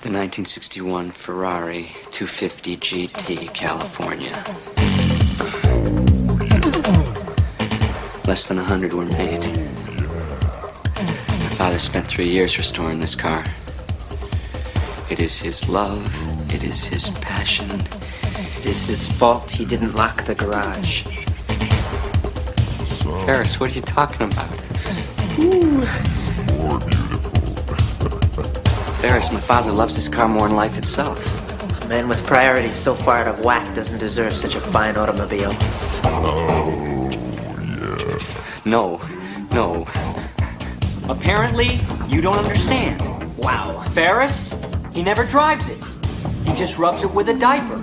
The 1961 Ferrari 250 gt California. Less than 100 were made. My father spent 3 years restoring this car. It is his love, it is his passion. It is his fault he didn't lock the garage. So, Ferris, what are you talking about? More beautiful. Ferris, my father loves this car more than life itself. A man with priorities so far out of whack doesn't deserve such a fine automobile. Oh, yeah. No. Apparently, you don't understand. Wow. Ferris, he never drives it. He just rubs it with a diaper.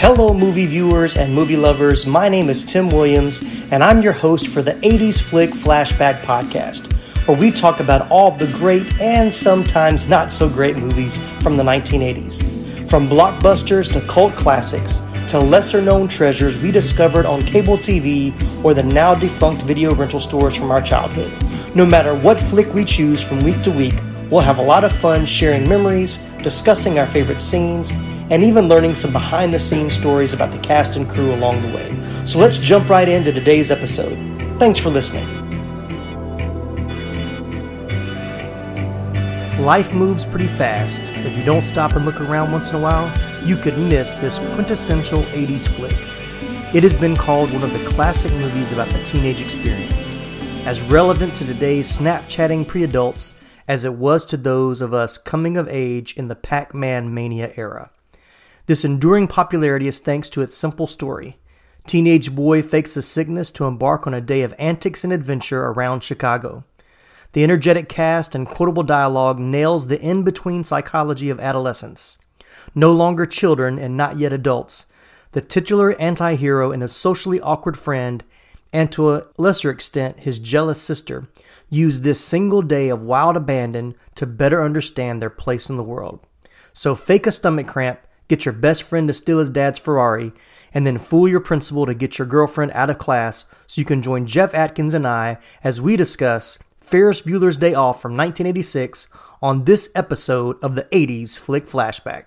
Hello movie viewers and movie lovers, my name is Tim Williams and I'm your host for the 80s Flick Flashback Podcast, where we talk about all the great and sometimes not so great movies from the 1980s. From blockbusters to cult classics, to lesser known treasures we discovered on cable TV or the now defunct video rental stores from our childhood. No matter what flick we choose from week to week, we'll have a lot of fun sharing memories, discussing our favorite scenes, and even learning some behind-the-scenes stories about the cast and crew along the way. So let's jump right into today's episode. Thanks for listening. Life moves pretty fast. If you don't stop and look around once in a while, you could miss this quintessential 80s flick. It has been called one of the classic movies about the teenage experience, as relevant to today's Snapchatting pre-adults as it was to those of us coming of age in the Pac-Man Mania era. This enduring popularity is thanks to its simple story. Teenage boy fakes a sickness to embark on a day of antics and adventure around Chicago. The energetic cast and quotable dialogue nails the in-between psychology of adolescence. No longer children and not yet adults, the titular anti-hero and his socially awkward friend, and to a lesser extent his jealous sister, use this single day of wild abandon to better understand their place in the world. So fake a stomach cramp, get your best friend to steal his dad's Ferrari, and then fool your principal to get your girlfriend out of class so you can join Jeff Atkins and I as we discuss Ferris Bueller's Day Off from 1986 on this episode of the 80s Flick Flashback.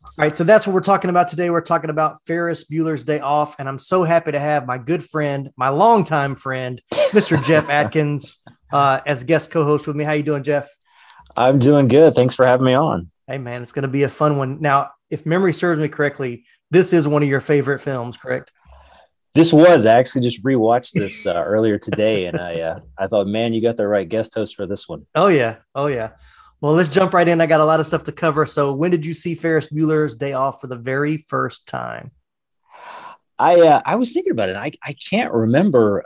All right, so that's what we're talking about today. We're talking about Ferris Bueller's Day Off, and I'm so happy to have my good friend, my longtime friend, Mr. Jeff Atkins as guest co-host with me. How you doing, Jeff? I'm doing good. Thanks for having me on. Hey, man, it's going to be a fun one. Now, if memory serves me correctly, this is one of your favorite films, correct? This was. I actually just rewatched this earlier today, and I thought, man, you got the right guest host for this one. Oh, yeah. Well, let's jump right in. I got a lot of stuff to cover. So when did you see Ferris Bueller's Day Off for the very first time? I was thinking about it. I can't remember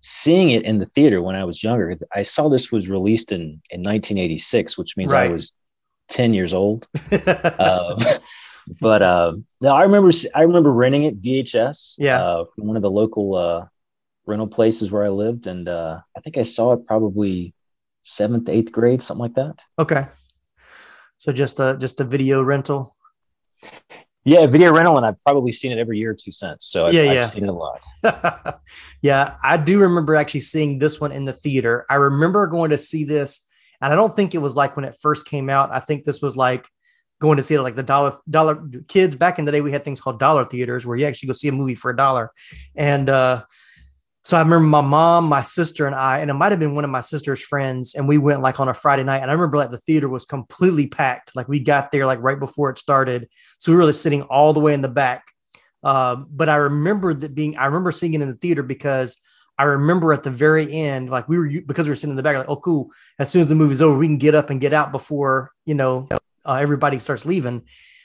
seeing it in the theater when I was younger. I saw this was released in 1986, which means right. I was 10 years old. No, I remember renting it VHS from one of the local rental places where I lived, and I think I saw it probably 7th, 8th grade, something like that. Okay. So just a video rental. Yeah, video rental, and I've probably seen it every year or two since. So I've seen it a lot. Yeah, I do remember actually seeing this one in the theater. I remember going to see this, and I don't think it was like when it first came out. I think this was like going to see it like the dollar kids. Back in the day, we had things called dollar theaters where you actually go see a movie for $1. And so I remember my mom, my sister, and I, and it might've been one of my sister's friends. And we went like on a Friday night. And I remember like the theater was completely packed. Like we got there like right before it started. So we were like sitting all the way in the back. But I remember seeing it in the theater because I remember at the very end, like we were, because we were sitting in the back, like, oh, cool. As soon as the movie's over, we can get up and get out before, you know, everybody starts leaving.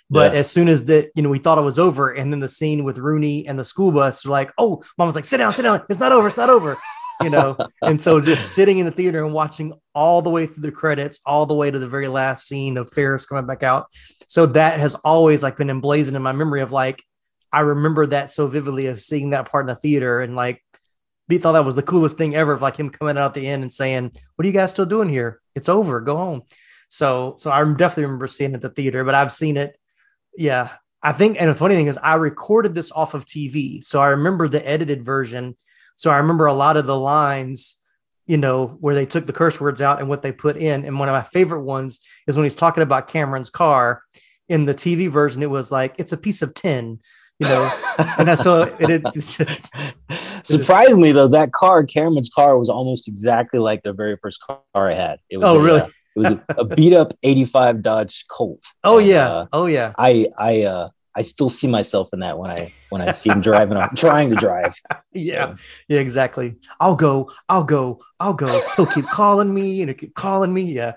But as soon as that, you know, we thought it was over. And then the scene with Rooney and the school bus, were like, oh, mom was like, sit down. It's not over. It's not over. You know? And so just sitting in the theater and watching all the way through the credits, all the way to the very last scene of Ferris coming back out. So that has always like been emblazoned in my memory of like, I remember that so vividly of seeing that part in the theater and like, he thought that was the coolest thing ever of like him coming out at the end and saying, what are you guys still doing here? It's over. Go home. So I definitely remember seeing it at the theater, but I've seen it. Yeah, I think. And the funny thing is I recorded this off of TV. So I remember the edited version. So I remember a lot of the lines, you know, where they took the curse words out and what they put in. And one of my favorite ones is when he's talking about Cameron's car. In the TV version, it was like, it's a piece of tin. You know, and that's so it's just surprisingly though, that car, Cameron's car, was almost exactly like the very first car I had. It was it was a beat up 85 Dodge Colt. Oh yeah. I still see myself in that when I see him driving. I'm trying to drive. Yeah, exactly. I'll go. He'll keep calling me and he'll keep calling me. Yeah,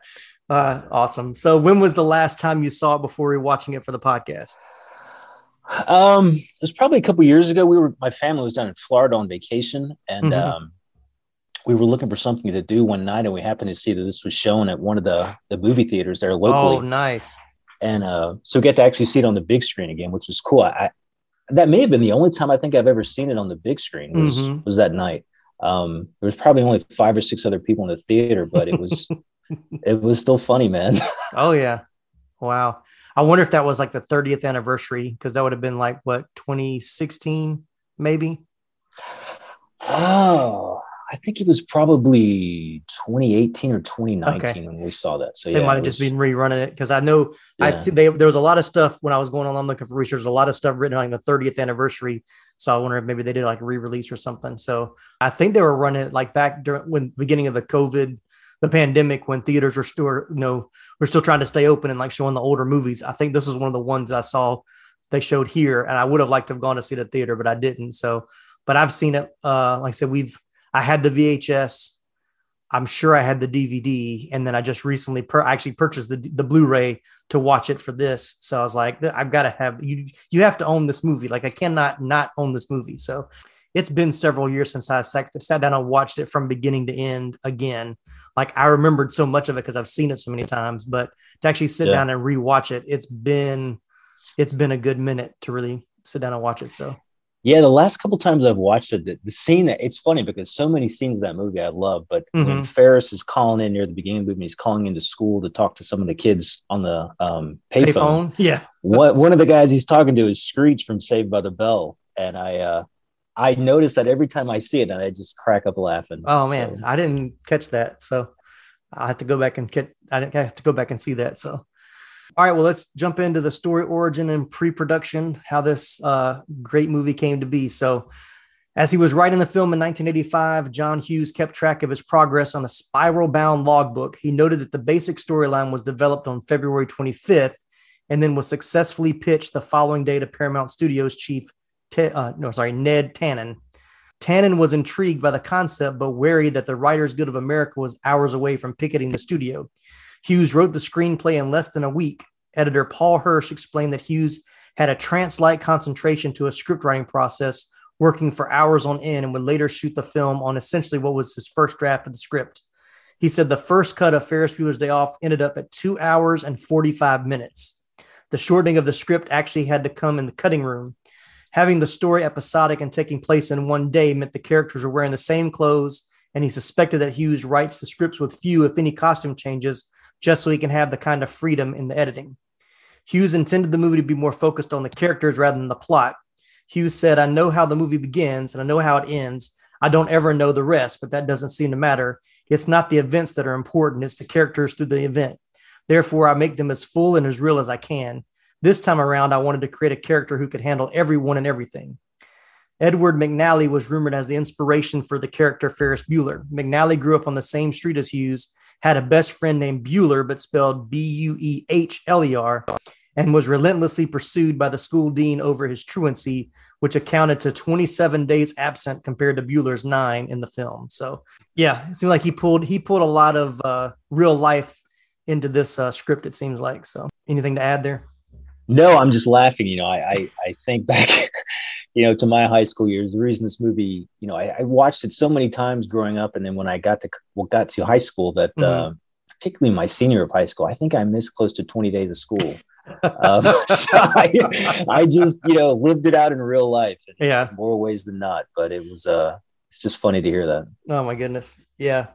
awesome. So, when was the last time you saw it before we were watching it for the podcast? It was probably a couple years ago. My family was down in Florida on vacation, and we were looking for something to do one night, and we happened to see that this was shown at one of the movie theaters there locally. Oh, nice! And so we get to actually see it on the big screen again, which was cool. That may have been the only time I think I've ever seen it on the big screen was that night. There was probably only 5 or 6 other people in the theater, but it was still funny, man. Oh yeah! Wow. I wonder if that was like the 30th anniversary, because that would have been like, what, 2016, maybe? Oh, I think it was probably 2018 or 2019 when we saw that. So they might have just been rerunning it, because I know I'd see there was a lot of stuff when I was going along looking for research, a lot of stuff written on like the 30th anniversary. So I wonder if maybe they did like a re-release or something. So I think they were running it like back during the beginning of the COVID, the pandemic, when theaters were still, you know, we're still trying to stay open and like showing the older movies. I think this was one of the ones I saw they showed here, and I would have liked to have gone to see the theater, but I didn't. So, but I've seen it. Like I said, I had the VHS. I'm sure I had the DVD, and then I just recently actually purchased the Blu-ray to watch it for this. So I was like, I've got to have you have to own this movie. Like I cannot not own this movie. So it's been several years since I sat down and watched it from beginning to end again. Like I remembered so much of it because I've seen it so many times, but to actually sit down and rewatch it, it's been a good minute to really sit down and watch it. So yeah, the last couple times I've watched it, the scene, it's funny because so many scenes of that movie I love, but when Ferris is calling in near the beginning of the movie, he's calling into school to talk to some of the kids on the payphone. Yeah, one of the guys he's talking to is Screech from Saved by the Bell, and I notice that every time I see it, and I just crack up laughing. Oh man, I didn't catch that, so I have to go back and see that. So, all right, well, let's jump into the story origin and pre-production, how this great movie came to be. So, as he was writing the film in 1985, John Hughes kept track of his progress on a spiral-bound logbook. He noted that the basic storyline was developed on February 25th, and then was successfully pitched the following day to Paramount Studios chief. Ned Tannen. Tannen was intrigued by the concept, but wary that the Writers Guild of America was hours away from picketing the studio. Hughes wrote the screenplay in less than a week. Editor Paul Hirsch explained that Hughes had a trance-like concentration to a scriptwriting process, working for hours on end, and would later shoot the film on essentially what was his first draft of the script. He said the first cut of Ferris Bueller's Day Off ended up at 2 hours and 45 minutes. The shortening of the script actually had to come in the cutting room. Having the story episodic and taking place in one day meant the characters were wearing the same clothes, and he suspected that Hughes writes the scripts with few, if any, costume changes, just so he can have the kind of freedom in the editing. Hughes intended the movie to be more focused on the characters rather than the plot. Hughes said, "I know how the movie begins and I know how it ends. I don't ever know the rest, but that doesn't seem to matter. It's not the events that are important. It's the characters through the event. Therefore, I make them as full and as real as I can. This time around, I wanted to create a character who could handle everyone and everything." Edward McNally was rumored as the inspiration for the character Ferris Bueller. McNally grew up on the same street as Hughes, had a best friend named Bueller, but spelled B-U-E-H-L-E-R, and was relentlessly pursued by the school dean over his truancy, which accounted to 27 days absent compared to Bueller's 9 in the film. So, yeah, it seemed like he pulled a lot of real life into this script, it seems like. So anything to add there? No, I'm just laughing. You know, I think back, you know, to my high school years. The reason this movie, you know, I watched it so many times growing up. And then when I got to high school, that particularly my senior of high school, I think I missed close to 20 days of school. So I just, you know, lived it out in real life. In more ways than not. But it was it's just funny to hear that. Oh, my goodness. Yeah.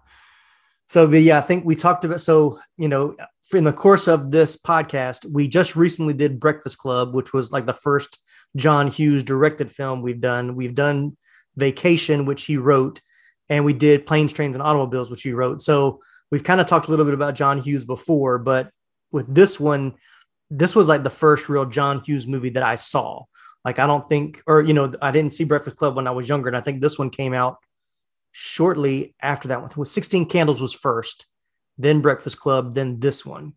So, but yeah, I think we talked about, so, you know, in the course of this podcast, we just recently did Breakfast Club, which was like the first John Hughes directed film we've done. We've done Vacation, which he wrote, and we did Planes, Trains and Automobiles, which he wrote. So we've kind of talked a little bit about John Hughes before, but with this one, this was like the first real John Hughes movie that I saw. Like, I don't think, or, you know, I didn't see Breakfast Club when I was younger. And I think this one came out shortly after that one. 16 Candles was first, then Breakfast Club, then this one.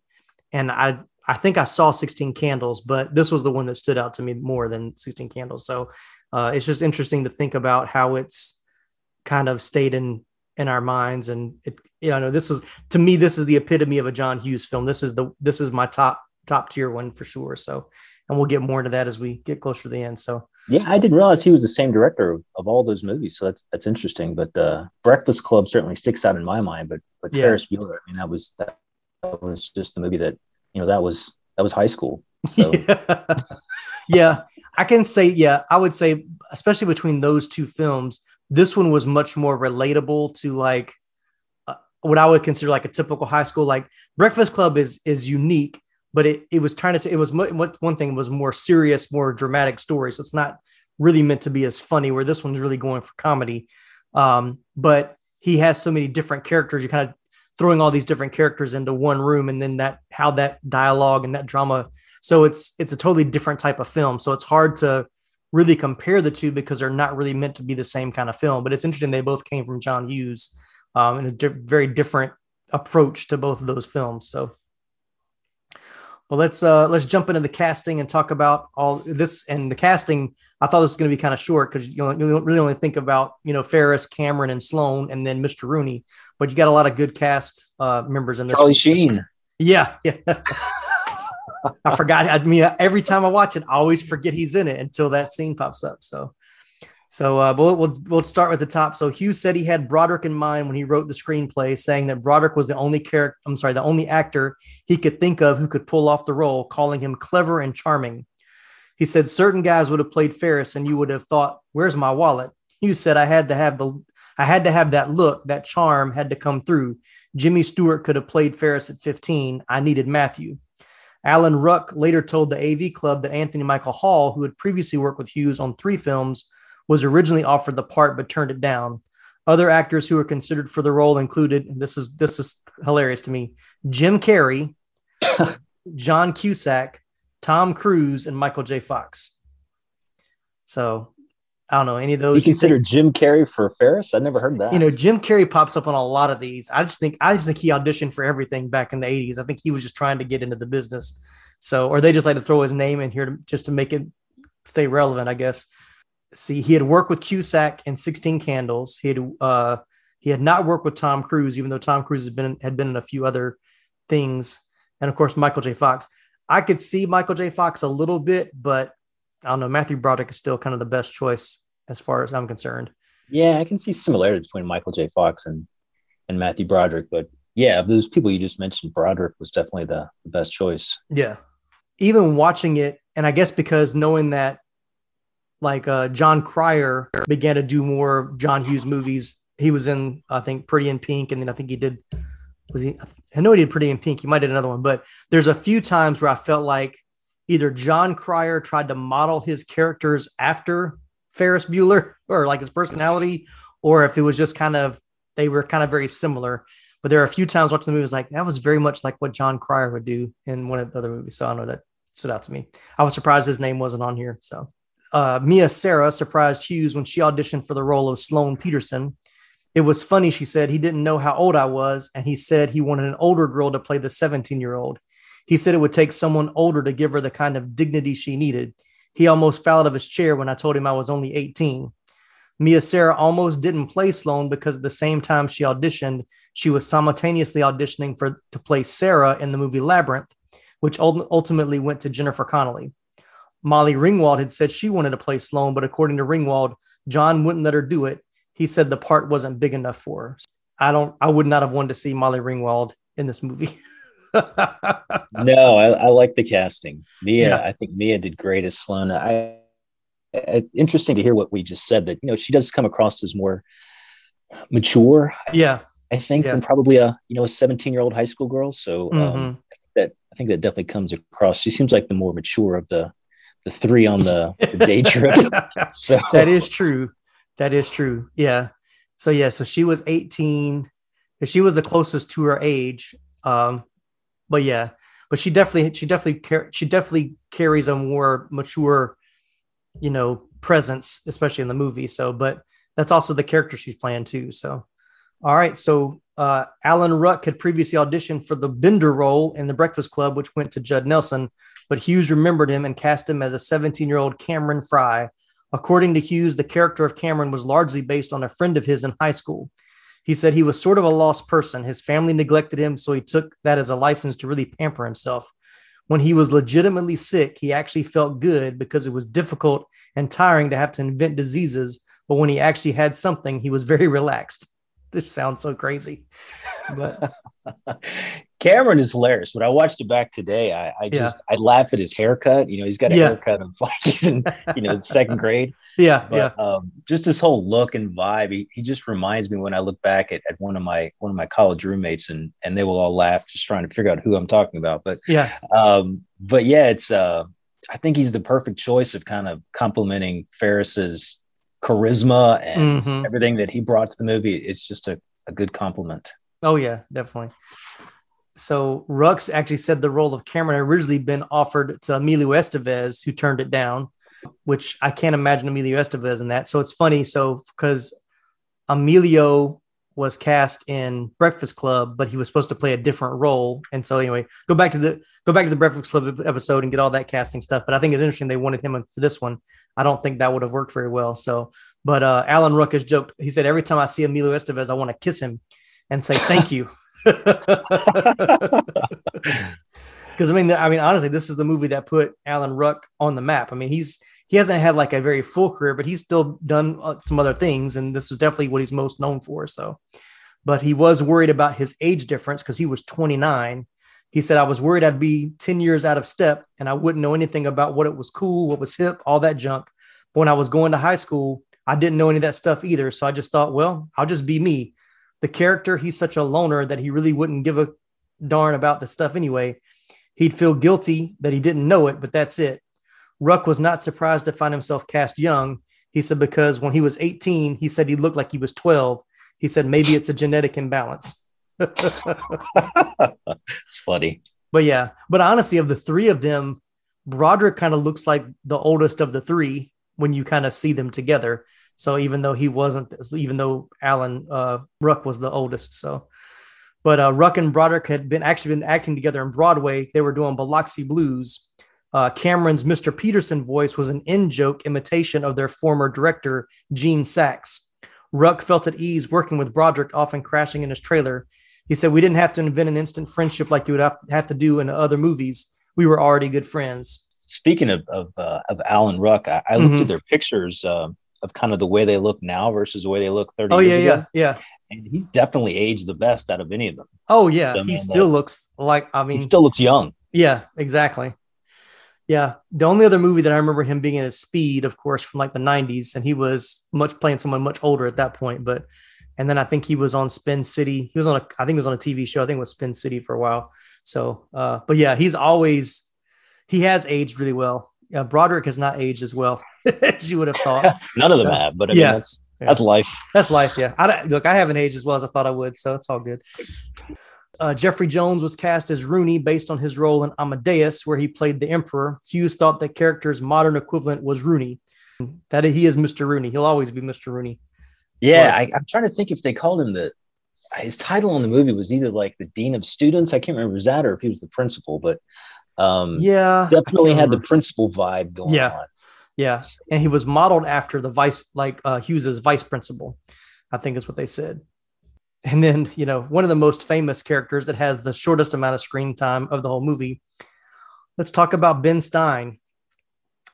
And I think I saw 16 Candles, but this was the one that stood out to me more than 16 Candles. So it's just interesting to think about how it's kind of stayed in our minds. And it, you know, this was, to me, this is the epitome of a John Hughes film. This is my top tier one for sure. So, and we'll get more into that as we get closer to the end. So, yeah, I didn't realize he was the same director of all those movies. So that's interesting. But Breakfast Club certainly sticks out in my mind. But yeah. Ferris Bueller, I mean, that was just the movie that, you know, that was high school. So. Yeah. Yeah, I can say, yeah, I would say, especially between those two films, this one was much more relatable to like what I would consider like a typical high school. Like Breakfast Club is unique. But it was trying to, it was one thing was more serious, more dramatic story. So it's not really meant to be as funny, where this one's really going for comedy. But he has so many different characters. You're kind of throwing all these different characters into one room, and then how that dialogue and that drama. So it's a totally different type of film. So it's hard to really compare the two because they're not really meant to be the same kind of film. But it's interesting. They both came from John Hughes and a very different approach to both of those films. So. Well, let's jump into the casting and talk about all this. And the casting, I thought this was going to be kind of short because you really only think about, you know, Ferris, Cameron, and Sloan, and then Mr. Rooney. But you got a lot of good cast members in this. Charlie Sheen. Yeah. I forgot. I mean, every time I watch it, I always forget he's in it until that scene pops up. So but we'll start with the top. So Hughes said he had Broderick in mind when he wrote the screenplay, saying that Broderick was the only actor he could think of who could pull off the role, calling him clever and charming. He said certain guys would have played Ferris and you would have thought, "Where's my wallet?" Hughes said, I had to have that look, that charm had to come through. Jimmy Stewart could have played Ferris at 15. I needed Matthew. Alan Ruck later told the AV Club that Anthony Michael Hall, who had previously worked with Hughes on 3 films, was originally offered the part but turned it down. Other actors who were considered for the role included, and this is hilarious to me, Jim Carrey, John Cusack, Tom Cruise, and Michael J. Fox. So I don't know any of those. You considered Jim Carrey for Ferris? I never heard that. You know, Jim Carrey pops up on a lot of these. I just think he auditioned for everything back in the 80s. I think he was just trying to get into the business. So, or they just like to throw his name in here just to make it stay relevant, I guess. See, he had worked with Cusack in 16 Candles. He had not worked with Tom Cruise, even though Tom Cruise had been in a few other things. And of course, Michael J. Fox. I could see Michael J. Fox a little bit, but I don't know. Matthew Broderick is still kind of the best choice as far as I'm concerned. Yeah, I can see similarity between Michael J. Fox and Matthew Broderick. But yeah, of those people you just mentioned, Broderick was definitely the best choice. Yeah. Even watching it, and I guess because knowing that, like John Cryer began to do more John Hughes movies. He was in, I think, Pretty in Pink. And then I think he did, I know he did Pretty in Pink. He might've did another one, but there's a few times where I felt like either John Cryer tried to model his characters after Ferris Bueller or like his personality, or if it was just kind of, they were kind of very similar, but there are a few times watching the movie was like, that was very much like what John Cryer would do in one of the other movies. So I know that stood out to me. I was surprised his name wasn't on here. So. Mia Sarah surprised Hughes when she auditioned for the role of Sloane Peterson. It was funny, she said, he didn't know how old I was, and he said he wanted an older girl to play the 17-year-old. He said it would take someone older to give her the kind of dignity she needed. He almost fell out of his chair when I told him I was only 18. Mia Sarah almost didn't play Sloan because at the same time she auditioned, she was simultaneously auditioning to play Sarah in the movie Labyrinth, which ultimately went to Jennifer Connelly. Molly Ringwald had said she wanted to play Sloan, but according to Ringwald, John wouldn't let her do it. He said the part wasn't big enough for her. I would not have wanted to see Molly Ringwald in this movie. No, I like the casting. Mia, yeah. I think Mia did great as Sloan. Interesting to hear what we just said, that, you know, she does come across as more mature. Yeah. I think than probably a 17-year-old high school girl. So I think that definitely comes across. She seems like the more mature of the three on the day trip. So That is true. Yeah. So she was 18. She was the closest to her age. But she definitely carries a more mature, presence, especially in the movie. So, but that's also the character she's playing too. So, all right. So, Alan Ruck had previously auditioned for the Bender role in The Breakfast Club, which went to Judd Nelson, but Hughes remembered him and cast him as a 17-year-old Cameron Fry. According to Hughes, the character of Cameron was largely based on a friend of his in high school. He said he was sort of a lost person. His family neglected him, so he took that as a license to really pamper himself. When he was legitimately sick, he actually felt good because it was difficult and tiring to have to invent diseases. But when he actually had something, he was very relaxed. This sounds so crazy. But Cameron is hilarious. When I watched it back today, I laugh at his haircut. He's got a haircut of like he's in second grade. Just his whole look and vibe. He just reminds me when I look back at one of my college roommates, and they will all laugh just trying to figure out who I'm talking about. But it's I think he's the perfect choice of kind of complementing Ferris's charisma and everything that he brought to the movie. It's just a good compliment. Oh yeah, definitely. So Rux actually said the role of Cameron had originally been offered to Emilio Estevez, who turned it down, which I can't imagine Emilio Estevez in that. So it's funny. So because Emilio was cast in Breakfast Club, but he was supposed to play a different role. And so anyway, go back to the Breakfast Club episode and get all that casting stuff. But I think it's interesting they wanted him for this one. I don't think that would have worked very well. So, but Alan Ruck has joked. He said, every time I see Emilio Estevez, I want to kiss him and say thank you. Because I mean honestly, this is the movie that put Alan Ruck on the map. He hasn't had like a very full career, but he's still done some other things, and this is definitely what he's most known for. So, but he was worried about his age difference because he was 29. He said, I was worried I'd be 10 years out of step and I wouldn't know anything about what it was cool, what was hip, all that junk. But when I was going to high school, I didn't know any of that stuff either, so I just thought, well, I'll just be me. The character, he's such a loner that he really wouldn't give a darn about the stuff anyway. He'd feel guilty that he didn't know it, but that's it. Ruck was not surprised to find himself cast young. He said, because when he was 18, he said he looked like he was 12. He said, maybe it's a genetic imbalance. It's funny. But honestly, of the three of them, Broderick kind of looks like the oldest of the three when you kind of see them together. So even though Alan Ruck was the oldest. So, but Ruck and Broderick had been acting together in Broadway. They were doing Biloxi Blues. Cameron's Mr. Peterson voice was an in-joke imitation of their former director, Gene Sachs. Ruck felt at ease working with Broderick, often crashing in his trailer. He said, we didn't have to invent an instant friendship like you would have to do in other movies. We were already good friends. Speaking of Alan Ruck, I looked at their pictures, of kind of the way they look now versus the way they look 30 years ago. And he's definitely aged the best out of any of them. Oh yeah. So, he still looks young. Yeah, exactly. Yeah. The only other movie that I remember him being in is Speed, of course, from like the 90s. And he was playing someone much older at that point. And then I think he was on Spin City. I think he was on a TV show. I think it was Spin City for a while. So, he has aged really well. Broderick has not aged as well as you would have thought. None of them have, but that's life. That's life, yeah. I haven't aged as well as I thought I would, so it's all good. Jeffrey Jones was cast as Rooney based on his role in Amadeus, where he played the Emperor. Hughes thought the character's modern equivalent was Rooney. That he is Mr. Rooney. He'll always be Mr. Rooney. Yeah, I'm trying to think if they called him his title on the movie was either like the dean of students. I can't remember if it was that or if he was the principal, but yeah, definitely had the principal vibe going on. Yeah. And he was modeled after the vice, like Hughes's vice principal, I think is what they said. And then, you know, one of the most famous characters that has the shortest amount of screen time of the whole movie. Let's talk about Ben Stein.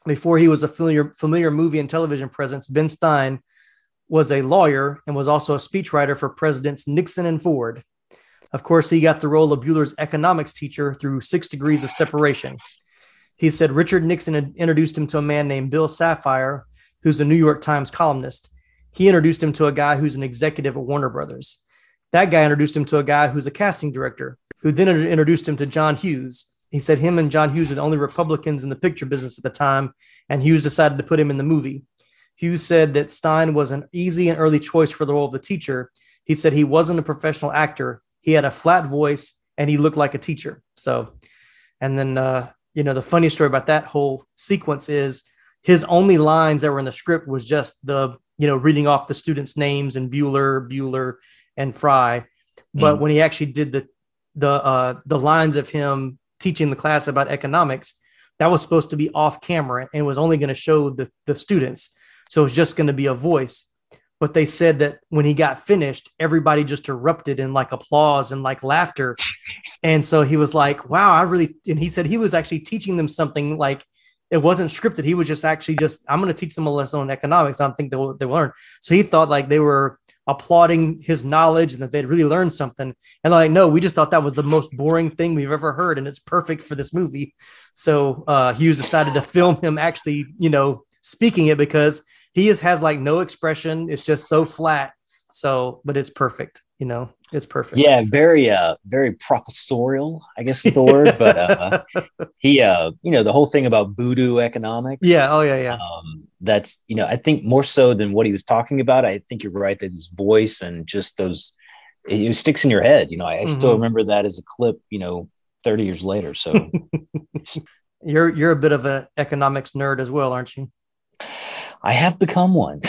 Before he was a familiar movie and television presence, Ben Stein was a lawyer and was also a speechwriter for Presidents Nixon and Ford. Of course, he got the role of Bueller's economics teacher through 6 Degrees of Separation. He said Richard Nixon had introduced him to a man named Bill Sapphire, who's a New York Times columnist. He introduced him to a guy who's an executive at Warner Brothers. That guy introduced him to a guy who's a casting director, who then introduced him to John Hughes. He said him and John Hughes were the only Republicans in the picture business at the time, and Hughes decided to put him in the movie. Hughes said that Stein was an easy and early choice for the role of the teacher. He said he wasn't a professional actor. He had a flat voice, and he looked like a teacher. So, and then, you know, the funny story about that whole sequence is his only lines that were in the script was just the, you know, reading off the students' names and Bueller, and Fry. But when he actually did the lines of him teaching the class about economics, that was supposed to be off camera and was only going to show the students. So it's just going to be a voice. But they said that when he got finished, everybody just erupted in like applause and like laughter. And so he was like, wow, I really, and he said he was actually teaching them something, like it wasn't scripted. He was just actually just, I'm going to teach them a lesson on economics. I don't think they'll learn. So he thought like they were applauding his knowledge and that they'd really learned something. And like, no, we just thought that was the most boring thing we've ever heard. And it's perfect for this movie. So Hughes decided to film him actually, you know, speaking it, because he has like no expression. It's just so flat. So, but it's perfect. You know, it's perfect. Yeah. Very, very professorial, I guess is the word, but he, you know, the whole thing about voodoo economics. Yeah. Oh yeah. Yeah. That's, you know, I think more so than what he was talking about. I think you're right that his voice and just those, it sticks in your head. You know, I still remember that as a clip, you know, 30 years later. So you're a bit of an economics nerd as well, aren't you? I have become one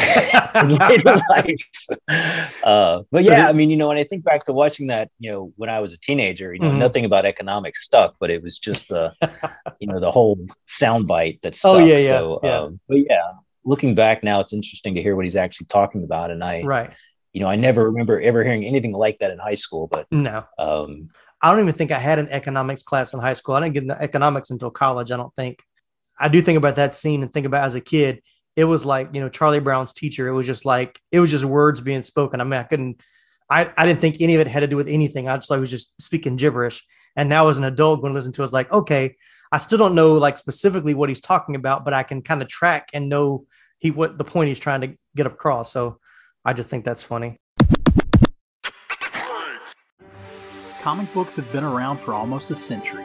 in later life. But yeah, I mean, you know, when I think back to watching that, you know, when I was a teenager, you know, nothing about economics stuck, but it was just the, you know, the whole soundbite that stuck. Oh, yeah, yeah, so, yeah. But yeah, looking back now, it's interesting to hear what he's actually talking about. And I, you know, I never remember ever hearing anything like that in high school, but no, I don't even think I had an economics class in high school. I didn't get into economics until college. I don't think. I do think about that scene and think about as a kid. It was like, you know, Charlie Brown's teacher. It was just like, it was just words being spoken. I mean, I didn't think any of it had to do with anything. I was just speaking gibberish. And now as an adult, when I listen to it, it's like, okay, I still don't know like specifically what he's talking about, but I can kind of track and know what the point he's trying to get across. So I just think that's funny. Comic books have been around for almost a century,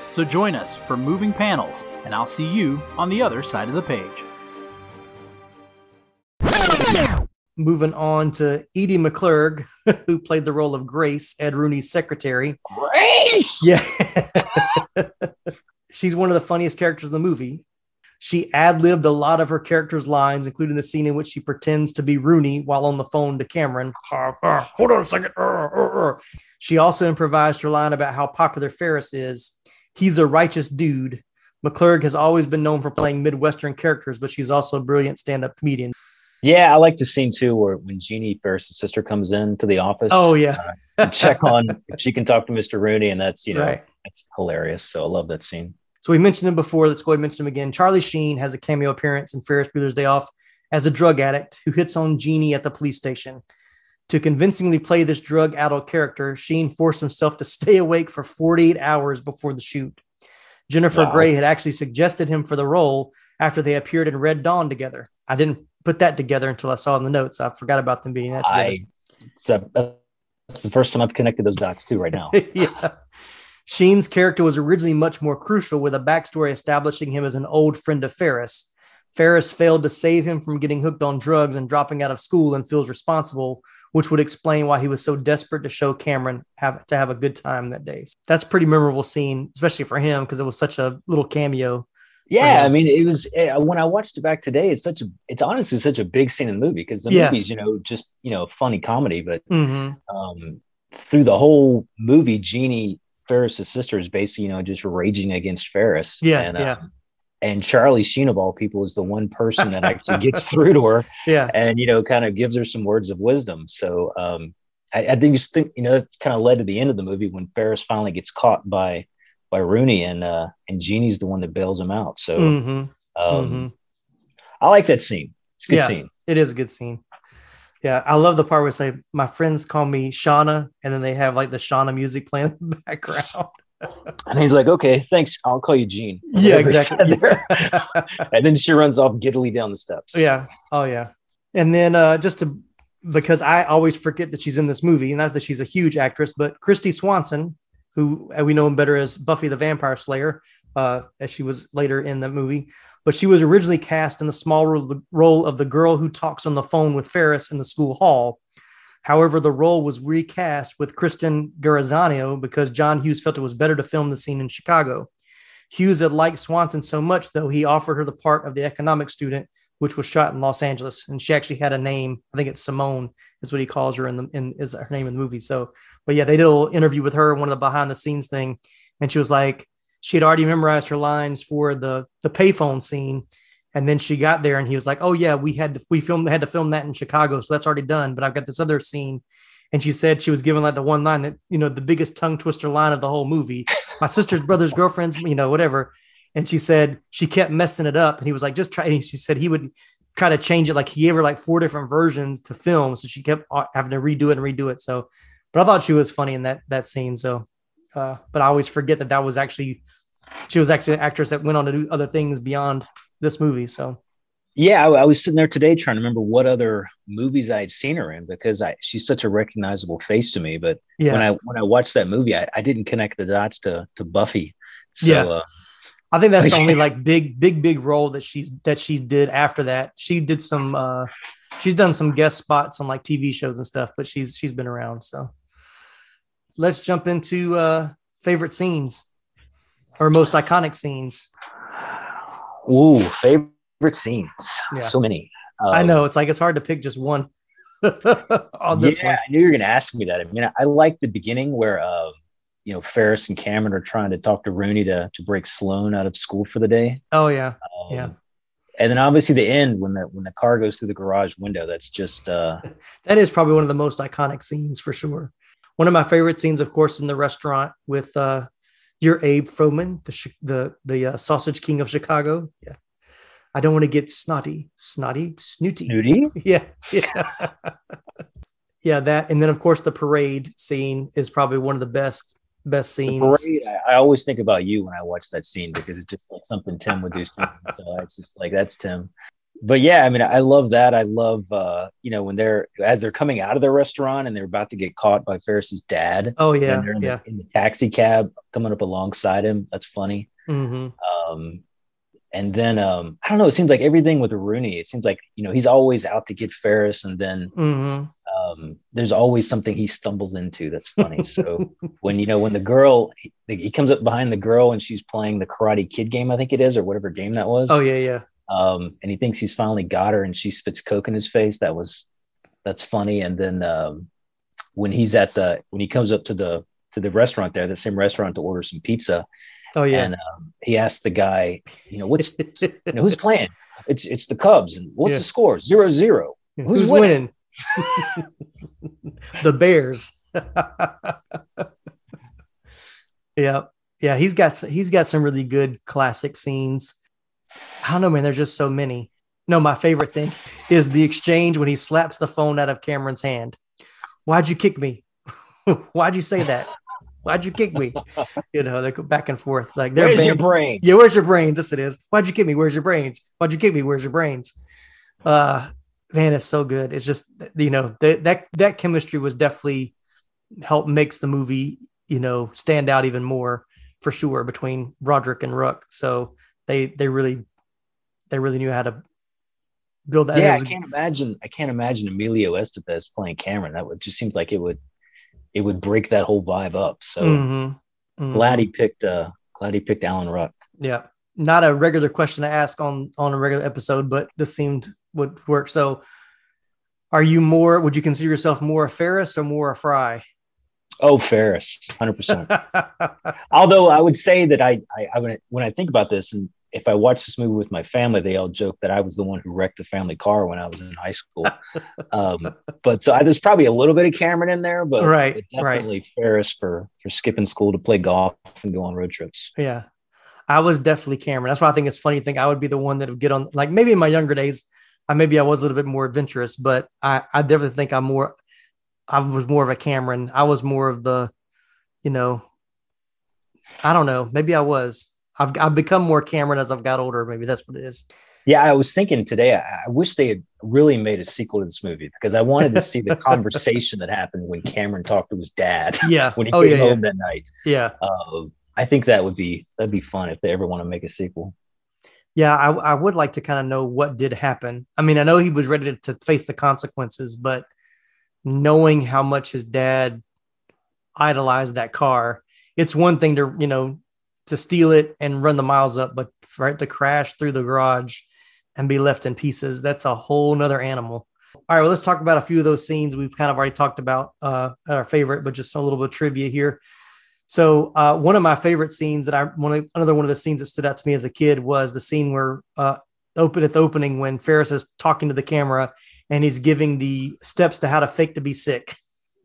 So join us for Moving Panels, and I'll see you on the other side of the page. Moving on to Edie McClurg, who played the role of Grace, Ed Rooney's secretary. Grace! Yeah. She's one of the funniest characters in the movie. She ad-libbed a lot of her character's lines, including the scene in which she pretends to be Rooney while on the phone to Cameron. Hold on a second. She also improvised her line about how popular Ferris is. He's a righteous dude. McClurg has always been known for playing Midwestern characters, but she's also a brilliant stand-up comedian. Yeah, I like the scene, too, where when Jeannie, Ferris' sister, comes into the office. Oh, yeah. Check on if she can talk to Mr. Rooney, and that's, you know, that's hilarious. So I love that scene. So we mentioned him before. Let's go ahead and mention him again. Charlie Sheen has a cameo appearance in Ferris Bueller's Day Off as a drug addict who hits on Jeannie at the police station. To convincingly play this drug-addled character, Sheen forced himself to stay awake for 48 hours before the shoot. Jennifer Grey had actually suggested him for the role after they appeared in Red Dawn together. I didn't put that together until I saw in the notes. I forgot about them being that together. That's the first time I've connected those dots too right now. Yeah. Sheen's character was originally much more crucial, with a backstory establishing him as an old friend of Ferris. Ferris failed to save him from getting hooked on drugs and dropping out of school and feels responsible, which would explain why he was so desperate to show Cameron to have a good time that day. That's a pretty memorable scene, especially for him, because it was such a little cameo. Yeah, I mean, it was, when I watched it back today, it's honestly such a big scene in the movie, because the movie's, funny comedy, but through the whole movie, Jeannie, Ferris's sister, is basically, just raging against Ferris. Yeah, and Charlie Sheen, of all people, is the one person that actually gets through to her. Yeah. And, kind of gives her some words of wisdom. So I think, it kind of led to the end of the movie when Ferris finally gets caught by Rooney, and Jeannie's the one that bails him out. So I like that scene. It's a good scene. It is a good scene. Yeah. I love the part where it's like, my friends call me Shauna, and then they have like the Shauna music playing in the background. And he's like, okay, thanks, I'll call you Jean. Yeah, exactly. And then she runs off giddily down the steps. Yeah. Oh, yeah. And then because I always forget that she's in this movie, and not that she's a huge actress, but Christy Swanson, who we know him better as Buffy the Vampire Slayer, as she was later in the movie. But she was originally cast in the small role of the girl who talks on the phone with Ferris in the school hall. However, the role was recast with Kristen Garizzano because John Hughes felt it was better to film the scene in Chicago. Hughes had liked Swanson so much, though, he offered her the part of the economics student, which was shot in Los Angeles. And she actually had a name. I think it's Simone is what he calls her is her name in the movie. So, but yeah, they did a little interview with her, one of the behind the scenes thing. And she was like, she had already memorized her lines for the payphone scene. And then she got there and he was like, oh yeah, we had to film that in Chicago. So that's already done, but I've got this other scene. And she said she was given like the one line that, the biggest tongue twister line of the whole movie, my sister's brother's girlfriend's, whatever. And she said she kept messing it up. And he was like, just try. And she said he would try to change it. Like he gave her like 4 different versions to film. So she kept having to redo it. So, but I thought she was funny in that scene. So, but I always forget that was actually, she was actually an actress that went on to do other things beyond this movie. So yeah, I was sitting there today trying to remember what other movies I had seen her in, because she's such a recognizable face to me. But when I watched that movie, I didn't connect the dots to Buffy. So yeah. I think that's the only like big role that she did after that. She did some she's done some guest spots on like TV shows and stuff, but she's been around. So let's jump into favorite scenes or most iconic scenes. Ooh, favorite scenes. Yeah. So many. I know. It's like it's hard to pick just one. On this one. I knew you were going to ask me that. I mean, I like the beginning where, Ferris and Cameron are trying to talk to Rooney to break Sloan out of school for the day. Oh, yeah. And then obviously the end when the car goes through the garage window. That's just. That is probably one of the most iconic scenes for sure. One of my favorite scenes, of course, in the restaurant with your Abe Froman, the sausage king of Chicago. Yeah. I don't want to get snooty. Snooty? Yeah. Yeah, that. And then, of course, the parade scene is probably one of the best scenes. The parade, I always think about you when I watch that scene, because it's just like something Tim would do. So it's just like, that's Tim. But yeah, I mean, I love that. I love, when as they're coming out of the restaurant and they're about to get caught by Ferris's dad. Oh yeah, and they're in the taxi cab coming up alongside him. That's funny. Mm-hmm. And then I don't know. It seems like everything with Rooney. It seems like he's always out to get Ferris, and then there's always something he stumbles into that's funny. So when the girl, he comes up behind the girl and she's playing the Karate Kid game, I think it is, or whatever game that was. Oh yeah. And he thinks he's finally got her and she spits Coke in his face. That's funny. And then when he comes up to the restaurant there, the same restaurant, to order some pizza. Oh yeah. And he asked the guy, what's who's playing? It's the Cubs. And what's the score? 0-0. Who's winning? The Bears. Yeah. Yeah. He's got some really good classic scenes. I don't know, man. There's just so many. No, my favorite thing is the exchange when he slaps the phone out of Cameron's hand. Why'd you kick me? Why'd you say that? Why'd you kick me? They go back and forth. Like, where's your brain? Yeah, where's your brains? Yes, it is. Why'd you kick me? Where's your brains? Why'd you kick me? Where's your brains? Man, it's so good. It's just that chemistry was definitely help makes the movie, you know, stand out even more for sure between Broderick and Ruck. So they really knew how to build that. Yeah, I can't imagine Emilio Estevez playing Cameron. That would just seems like it would break that whole vibe up. So glad he picked Alan Ruck. Yeah. Not a regular question to ask on a regular episode, but this seemed would work. So would you consider yourself more a Ferris or more a Fry? Oh, Ferris, 100%. Although I would say that I when I think about this, and if I watch this movie with my family, they all joke that I was the one who wrecked the family car when I was in high school. But there's probably a little bit of Cameron in there, but definitely Ferris for skipping school to play golf and go on road trips. Yeah, I was definitely Cameron. That's why I think it's funny to think I would be the one that would get on, like maybe in my younger days, I was a little bit more adventurous, but I definitely think I was more of a Cameron. I was more of the, you know, I don't know. Maybe I was. I've become more Cameron as I've got older. Maybe that's what it is. Yeah, I was thinking today, I wish they had really made a sequel to this movie because I wanted to see the conversation that happened when Cameron talked to his dad. Yeah. When he came home that night. Yeah. I think that'd be fun if they ever want to make a sequel. Yeah, I would like to kind of know what did happen. I mean, I know he was ready to face the consequences, but knowing how much his dad idolized that car, it's one thing to, you know, to steal it and run the miles up, but for it to crash through the garage and be left in pieces, that's a whole nother animal. All right, well, let's talk about a few of those scenes we've kind of already talked about, our favorite, but just a little bit of trivia here. So one of my favorite scenes another one of the scenes that stood out to me as a kid was the scene where at the opening when Ferris is talking to the camera and he's giving the steps to how to fake to be sick.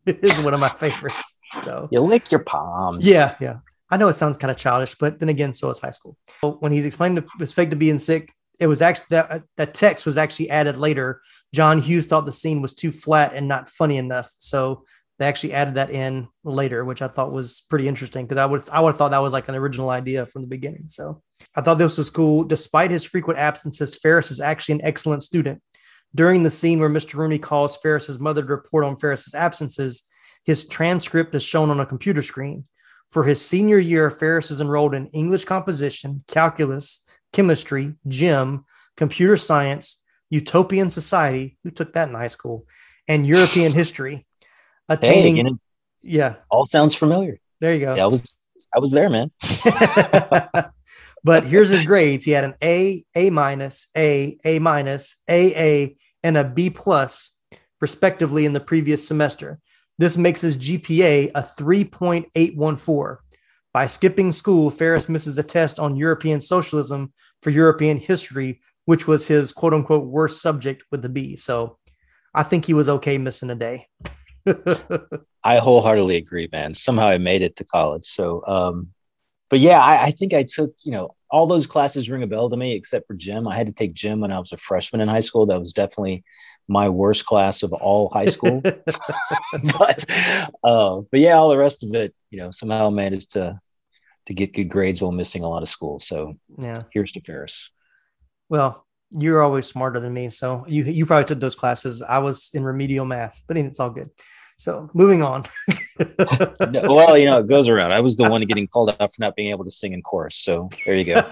It is one of my favorites. So you lick your palms. Yeah. Yeah. I know it sounds kind of childish, but then again, so is high school. When he's explaining his fake to being sick, it was actually that text was actually added later. John Hughes thought the scene was too flat and not funny enough. So they actually added that in later, which I thought was pretty interesting because I would have thought that was like an original idea from the beginning. So I thought this was cool. Despite his frequent absences, Ferris is actually an excellent student. During the scene where Mr. Rooney calls Ferris's mother to report on Ferris's absences, his transcript is shown on a computer screen. For his senior year, Ferris is enrolled in English composition, calculus, chemistry, gym, computer science, utopian society, who took that in high school, and European history. Attaining, hey, you know, yeah, all sounds familiar. There you go. Yeah, I was there, man. But here's his grades. He had an A minus, AA, and a B+, respectively, in the previous semester. This makes his GPA a 3.814. By skipping school, Ferris misses a test on European socialism for European history, which was his quote unquote worst subject with the B. So I think he was okay missing a day. I wholeheartedly agree, man. Somehow I made it to college. So, but yeah, I think I took, you know, all those classes ring a bell to me, except for gym. I had to take gym when I was a freshman in high school. That was definitely my worst class of all high school. But yeah, all the rest of it, you know, somehow managed to get good grades while missing a lot of school. So yeah, here's to Ferris. Well, you're always smarter than me. So you probably took those classes. I was in remedial math, but it's all good. So moving on. Well, you know, it goes around. I was the one getting called out for not being able to sing in chorus. So there you go.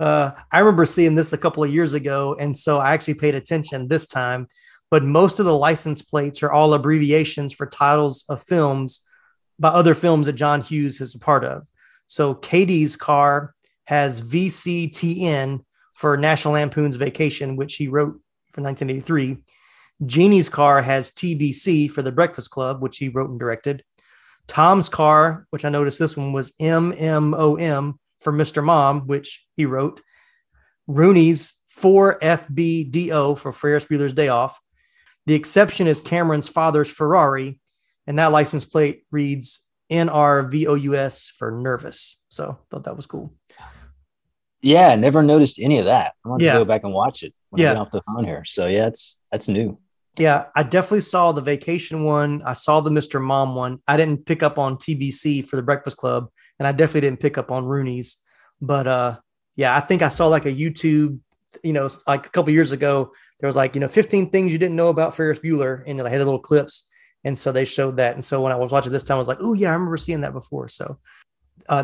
I remember seeing this a couple of years ago. And so I actually paid attention this time, but most of the license plates are all abbreviations for titles of films by other films that John Hughes is a part of. So Katie's car has VCTN for National Lampoon's Vacation, which he wrote for 1983. Jeannie's car has TBC for The Breakfast Club, which he wrote and directed. Tom's car, which I noticed this one was MMOM for Mr. Mom, which he wrote. Rooney's 4FBDO for Ferris Bueller's Day Off. The exception is Cameron's father's Ferrari, and that license plate reads NRVOUS for nervous. So I thought that was cool. Yeah, I never noticed any of that. I want to go back and watch it when I get off the phone here. So yeah, that's new. Yeah, I definitely saw the Vacation one. I saw the Mr. Mom one. I didn't pick up on TBC for The Breakfast Club, and I definitely didn't pick up on Rooney's. But yeah, I think I saw like a YouTube, you know, like a couple years ago, there was like, 15 things you didn't know about Ferris Bueller, and I had little clips. And so they showed that. And so when I was watching this time, I was like, oh yeah, I remember seeing that before. So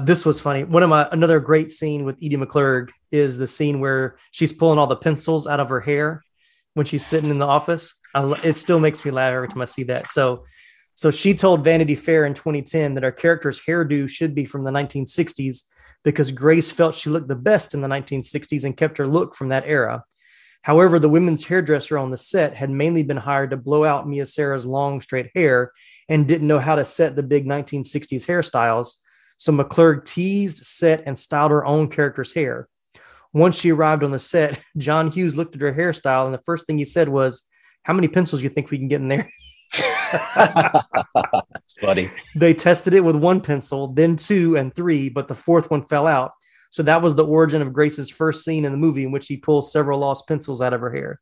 this was funny. Another great scene with Edie McClurg is the scene where she's pulling all the pencils out of her hair when she's sitting in the office. It still makes me laugh every time I see that. So she told Vanity Fair in 2010 that our character's hairdo should be from the 1960s because Grace felt she looked the best in the 1960s and kept her look from that era. However, the women's hairdresser on the set had mainly been hired to blow out Mia Sarah's long, straight hair and didn't know how to set the big 1960s hairstyles. So McClurg teased, set, and styled her own character's hair. Once she arrived on the set, John Hughes looked at her hairstyle, and the first thing he said was, "How many pencils do you think we can get in there?" That's funny. They tested it with one pencil, then two and three, but the fourth one fell out. So that was the origin of Grace's first scene in the movie, in which she pulls several lost pencils out of her hair.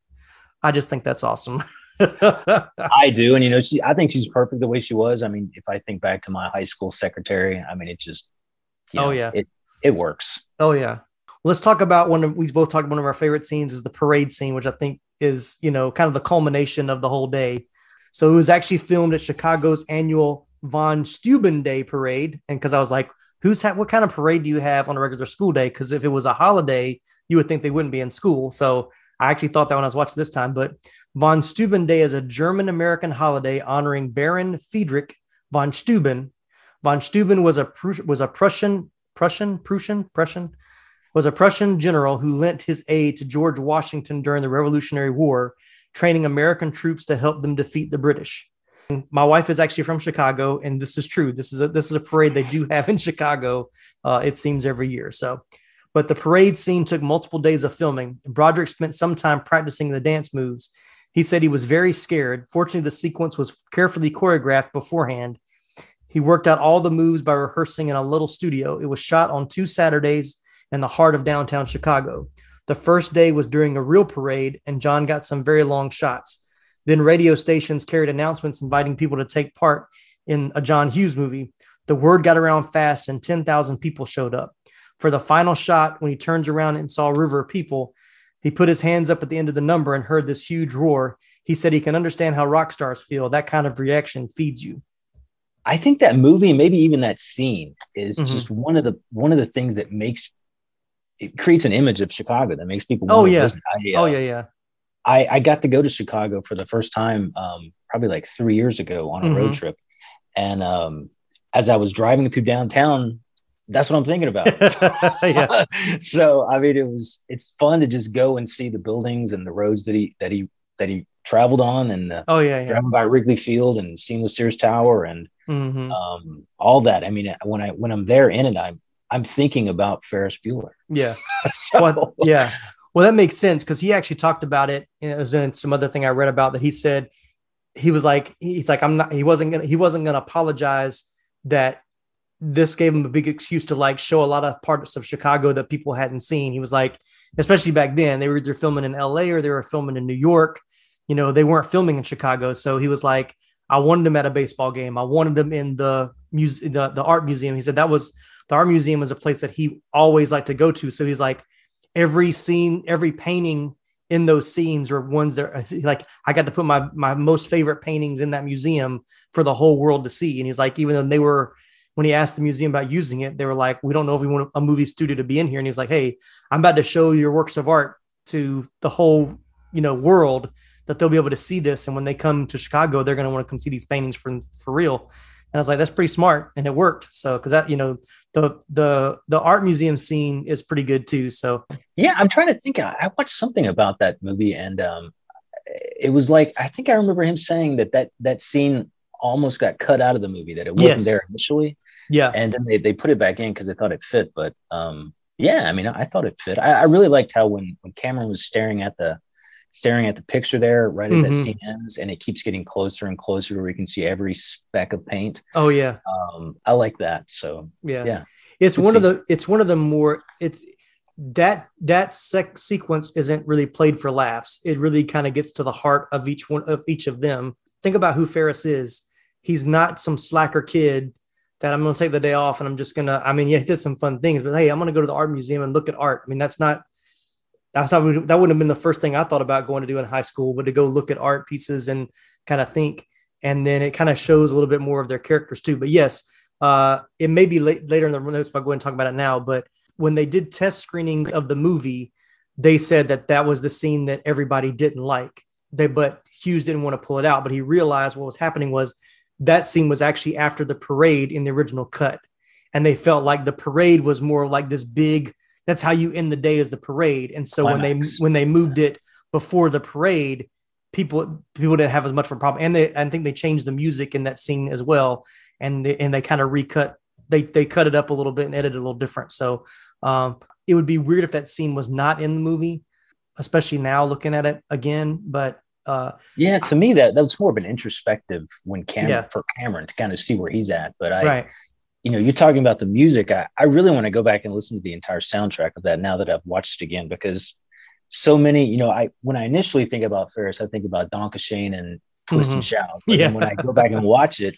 I just think that's awesome. I do. And, I think she's perfect the way she was. I mean, if I think back to my high school secretary, I mean, it just, it works. Oh, yeah. Let's talk about we both talked about one of our favorite scenes is the parade scene, which I think is, kind of the culmination of the whole day. So it was actually filmed at Chicago's annual Von Steuben Day parade. And because I was like, what kind of parade do you have on a regular school day? Because if it was a holiday, you would think they wouldn't be in school. So I actually thought that when I was watching this time. But Von Steuben Day is a German-American holiday honoring Baron Friedrich von Steuben. Von Steuben was a Prussian general who lent his aid to George Washington during the Revolutionary War, training American troops to help them defeat the British. My wife is actually from Chicago, and this is true. This is a parade they do have in Chicago, it seems, every year. So, but the parade scene took multiple days of filming. Broderick spent some time practicing the dance moves. He said he was very scared. Fortunately, the sequence was carefully choreographed beforehand. He worked out all the moves by rehearsing in a little studio. It was shot on 2 Saturdays in the heart of downtown Chicago. The first day was during a real parade, and John got some very long shots. Then radio stations carried announcements inviting people to take part in a John Hughes movie. The word got around fast, and 10,000 people showed up. For the final shot, when he turns around and saw a river of people, he put his hands up at the end of the number and heard this huge roar. He said he can understand how rock stars feel. That kind of reaction feeds you. I think that movie, maybe even that scene, is just one of the things that creates an image of Chicago that makes people want to listen. I got to go to Chicago for the first time, probably like 3 years ago on a road trip. And as I was driving through downtown, that's what I'm thinking about. So, I mean, it's fun to just go and see the buildings and the roads that he traveled on, and driving by Wrigley Field and seeing the Sears Tower and all that. I mean, when I'm there in it, I'm thinking about Ferris Bueller. Yeah. Well, that makes sense, because he actually talked about it. It was in some other thing I read about that. He said he wasn't gonna apologize, that this gave him a big excuse to like show a lot of parts of Chicago that people hadn't seen. He was like, especially back then, they were either filming in LA or they were filming in New York. They weren't filming in Chicago. So he was like, I wanted him at a baseball game. I wanted him in the art museum. He said the art museum was a place that he always liked to go to. So he's like, every scene, every painting in those scenes are ones that like, I got to put my most favorite paintings in that museum for the whole world to see. And he's like, even though when he asked the museum about using it, they were like, we don't know if we want a movie studio to be in here. And he's like, hey, I'm about to show your works of art to the whole, world, that they'll be able to see this. And when they come to Chicago, they're going to want to come see these paintings for real. And I was like, that's pretty smart. And it worked. So, cause that, the art museum scene is pretty good too. So yeah, I'm trying to think. I watched something about that movie, and it was like, I think I remember him saying that scene almost got cut out of the movie, that it wasn't there initially. Yeah. And then they put it back in because they thought it fit. But I mean, I thought it fit. I really liked how when Cameron was staring at the picture there, right as that scene ends, and it keeps getting closer and closer where we can see every speck of paint. Oh yeah. I like that. So yeah. That sequence isn't really played for laughs. It really kind of gets to the heart of each of them. Think about who Ferris is. He's not some slacker kid that I'm going to take the day off and I'm just going to, he did some fun things, but hey, I'm going to go to the art museum and look at art. I mean, that's not, that wouldn't have been the first thing I thought about going to do in high school, but to go look at art pieces and kind of think. And then it kind of shows a little bit more of their characters too. But yes, it may be later in the notes, but I'll go ahead and talk about it now. But when they did test screenings of the movie, they said that that was the scene that everybody didn't like. But Hughes didn't want to pull it out, but he realized what was happening was that scene was actually after the parade in the original cut. And they felt like the parade was more like this big, that's how you end the day, is the parade. And so when they moved it before the parade, people didn't have as much of a problem. And I think they changed the music in that scene as well. And they kind of they cut it up a little bit and edited it a little different. So it would be weird if that scene was not in the movie, especially now looking at it again. But yeah, to me that was more of an introspective for Cameron to kind of see where he's at. But you know, you're talking about the music. I really want to go back and listen to the entire soundtrack of that now that I've watched it again, because so many, you know, when I initially think about Ferris, I think about Danke Schoen and Twist and Shout. But then when I go back and watch it,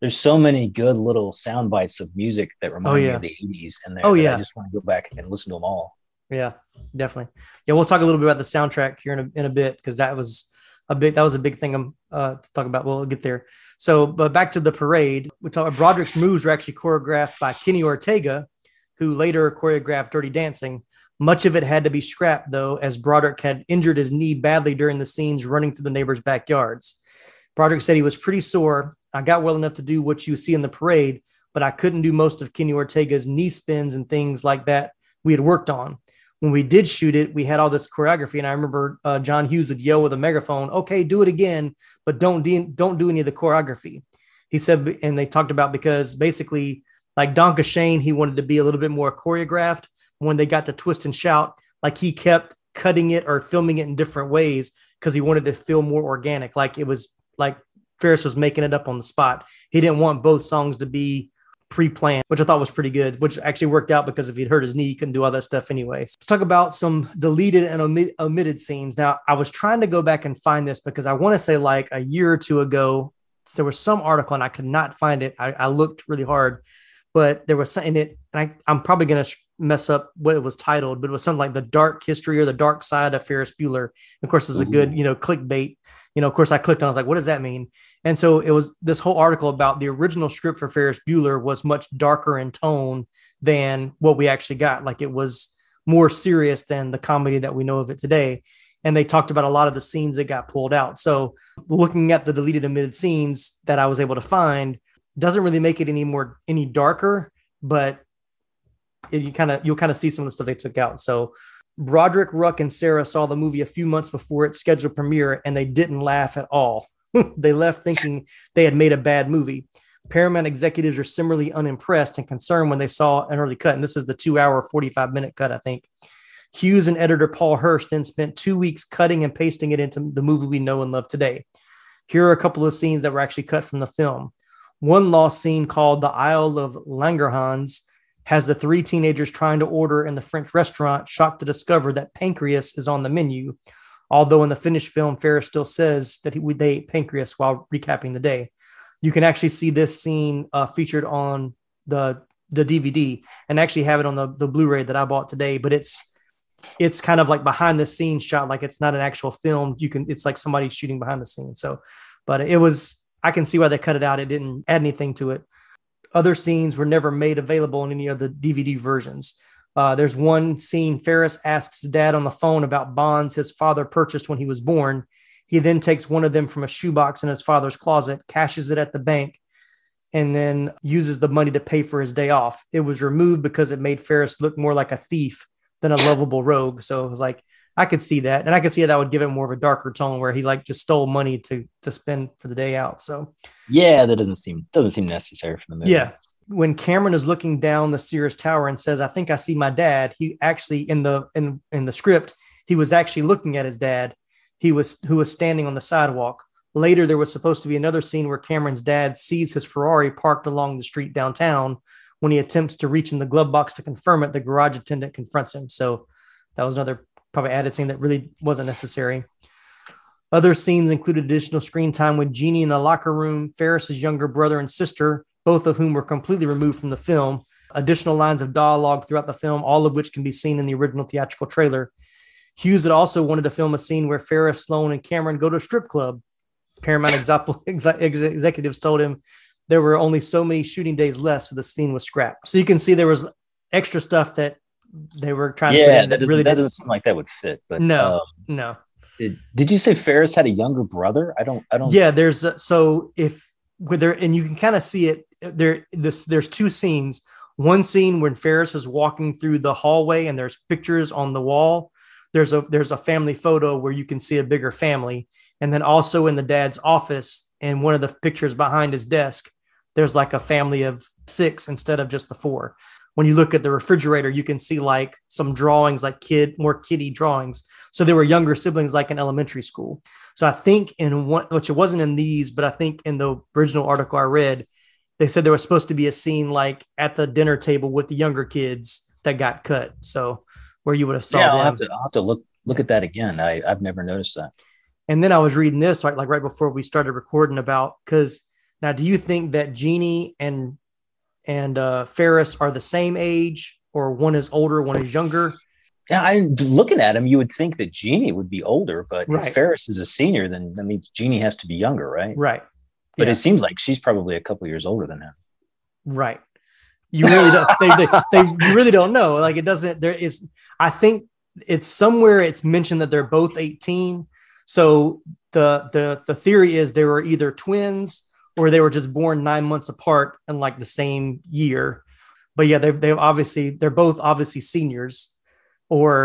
there's so many good little sound bites of music that remind me of the 80s. And I just want to go back and listen to them all. Yeah, definitely. Yeah, we'll talk a little bit about the soundtrack here in a bit, because that was a big thing to talk about. We'll get there. So, but back to the parade, Broderick's moves were actually choreographed by Kenny Ortega, who later choreographed Dirty Dancing. Much of it had to be scrapped, though, as Broderick had injured his knee badly during the scenes running through the neighbors' backyards. Broderick said he was pretty sore. I got well enough to do what you see in the parade, but I couldn't do most of Kenny Ortega's knee spins and things like that we had worked on. When we did shoot it, we had all this choreography, and I remember John Hughes would yell with a megaphone, "Okay, do it again, but don't do any of the choreography." He said, and they talked about, because basically, like Danke Schoen, he wanted to be a little bit more choreographed. When they got to Twist and Shout, like he kept cutting it or filming it in different ways because he wanted to feel more organic. Like it was like Ferris was making it up on the spot. He didn't want both songs to be pre-planned, which I thought was pretty good, which actually worked out, because if he'd hurt his knee, he couldn't do all that stuff anyway. So let's talk about some deleted and omitted scenes. Now, I was trying to go back and find this because I want to say like a year or two ago, there was some article and I could not find it. I looked really hard, but there was something in it, and I'm probably going to mess up what it was titled, but it was something like The Dark History or The Dark Side of Ferris Bueller. Of course, it's a good, you know, clickbait. You know, of course, I clicked on it. I was like, what does that mean? And so it was this whole article about the original script for Ferris Bueller was much darker in tone than what we actually got. Like it was more serious than the comedy that we know of it today. And they talked about a lot of the scenes that got pulled out. So looking at the deleted and omitted scenes that I was able to find doesn't really make it any darker, but you'll kind of see some of the stuff they took out. So Broderick, Ruck, and Sarah saw the movie a few months before its scheduled premiere, and they didn't laugh at all. They left thinking they had made a bad movie. Paramount executives were similarly unimpressed and concerned when they saw an early cut, and this is the 2-hour, 45-minute cut, I think. Hughes and editor Paul Hirsch then spent 2 weeks cutting and pasting it into the movie we know and love today. Here are a couple of scenes that were actually cut from the film. One lost scene, called The Isle of Langerhans, has the three teenagers trying to order in the French restaurant, shocked to discover that pancreas is on the menu, although in the finished film, Ferris still says that they ate pancreas while recapping the day. You can actually see this scene featured on the DVD, and actually have it on the Blu-ray that I bought today, but it's kind of like behind the scenes shot, like it's not an actual film. It's like somebody shooting behind the scenes. So, but I can see why they cut it out. It didn't add anything to it. Other scenes were never made available in any of the DVD versions. There's one scene, Ferris asks dad on the phone about bonds his father purchased when he was born. He then takes one of them from a shoebox in his father's closet, cashes it at the bank, and then uses the money to pay for his day off. It was removed because it made Ferris look more like a thief than a lovable rogue. So it was like, I could see that. And I could see that would give it more of a darker tone where he like just stole money to spend for the day out. So yeah, that doesn't seem necessary for the movie. Yeah. When Cameron is looking down the Sears Tower and says, "I think I see my dad," he actually in the script, he was actually looking at his dad. Who was standing on the sidewalk. Later, there was supposed to be another scene where Cameron's dad sees his Ferrari parked along the street downtown. When he attempts to reach in the glove box to confirm it, the garage attendant confronts him. So that was another probably added scene that really wasn't necessary. Other scenes included additional screen time with Jeannie in a locker room, Ferris's younger brother and sister, both of whom were completely removed from the film, additional lines of dialogue throughout the film, all of which can be seen in the original theatrical trailer. Hughes had also wanted to film a scene where Ferris, Sloan, and Cameron go to a strip club. Paramount executives told him there were only so many shooting days left, so the scene was scrapped. So you can see there was extra stuff that they were trying to put in that doesn't seem like that would fit. But no. Did you say Ferris had a younger brother? I don't. Yeah, there's and you can kind of see it there. There's two scenes. One scene when Ferris is walking through the hallway and there's pictures on the wall. There's a family photo where you can see a bigger family. And then also in the dad's office and one of the pictures behind his desk, there's like a family of six instead of just the four. When you look at the refrigerator, you can see like some drawings, like more kiddie drawings. So there were younger siblings like in elementary school. So I think in one, which it wasn't in these, but I think in the original article I read, they said there was supposed to be a scene like at the dinner table with the younger kids that got cut. So where you would have saw them. I'll have to look at that again. I've never noticed that. And then I was reading this like right before we started recording about, because now do you think that Jeannie and Ferris are the same age, or one is older, one is younger? Yeah, looking at him, you would think that Jeannie would be older, but if Ferris is a senior, then that means Jeannie has to be younger, right? Right. But it seems like she's probably a couple years older than him. Right. You really don't. They really don't know. Like it doesn't. There is. I think it's somewhere. It's mentioned that they're both 18. So the theory is they were either twins or they were just born 9 months apart in like the same year. But yeah, they're both obviously seniors. But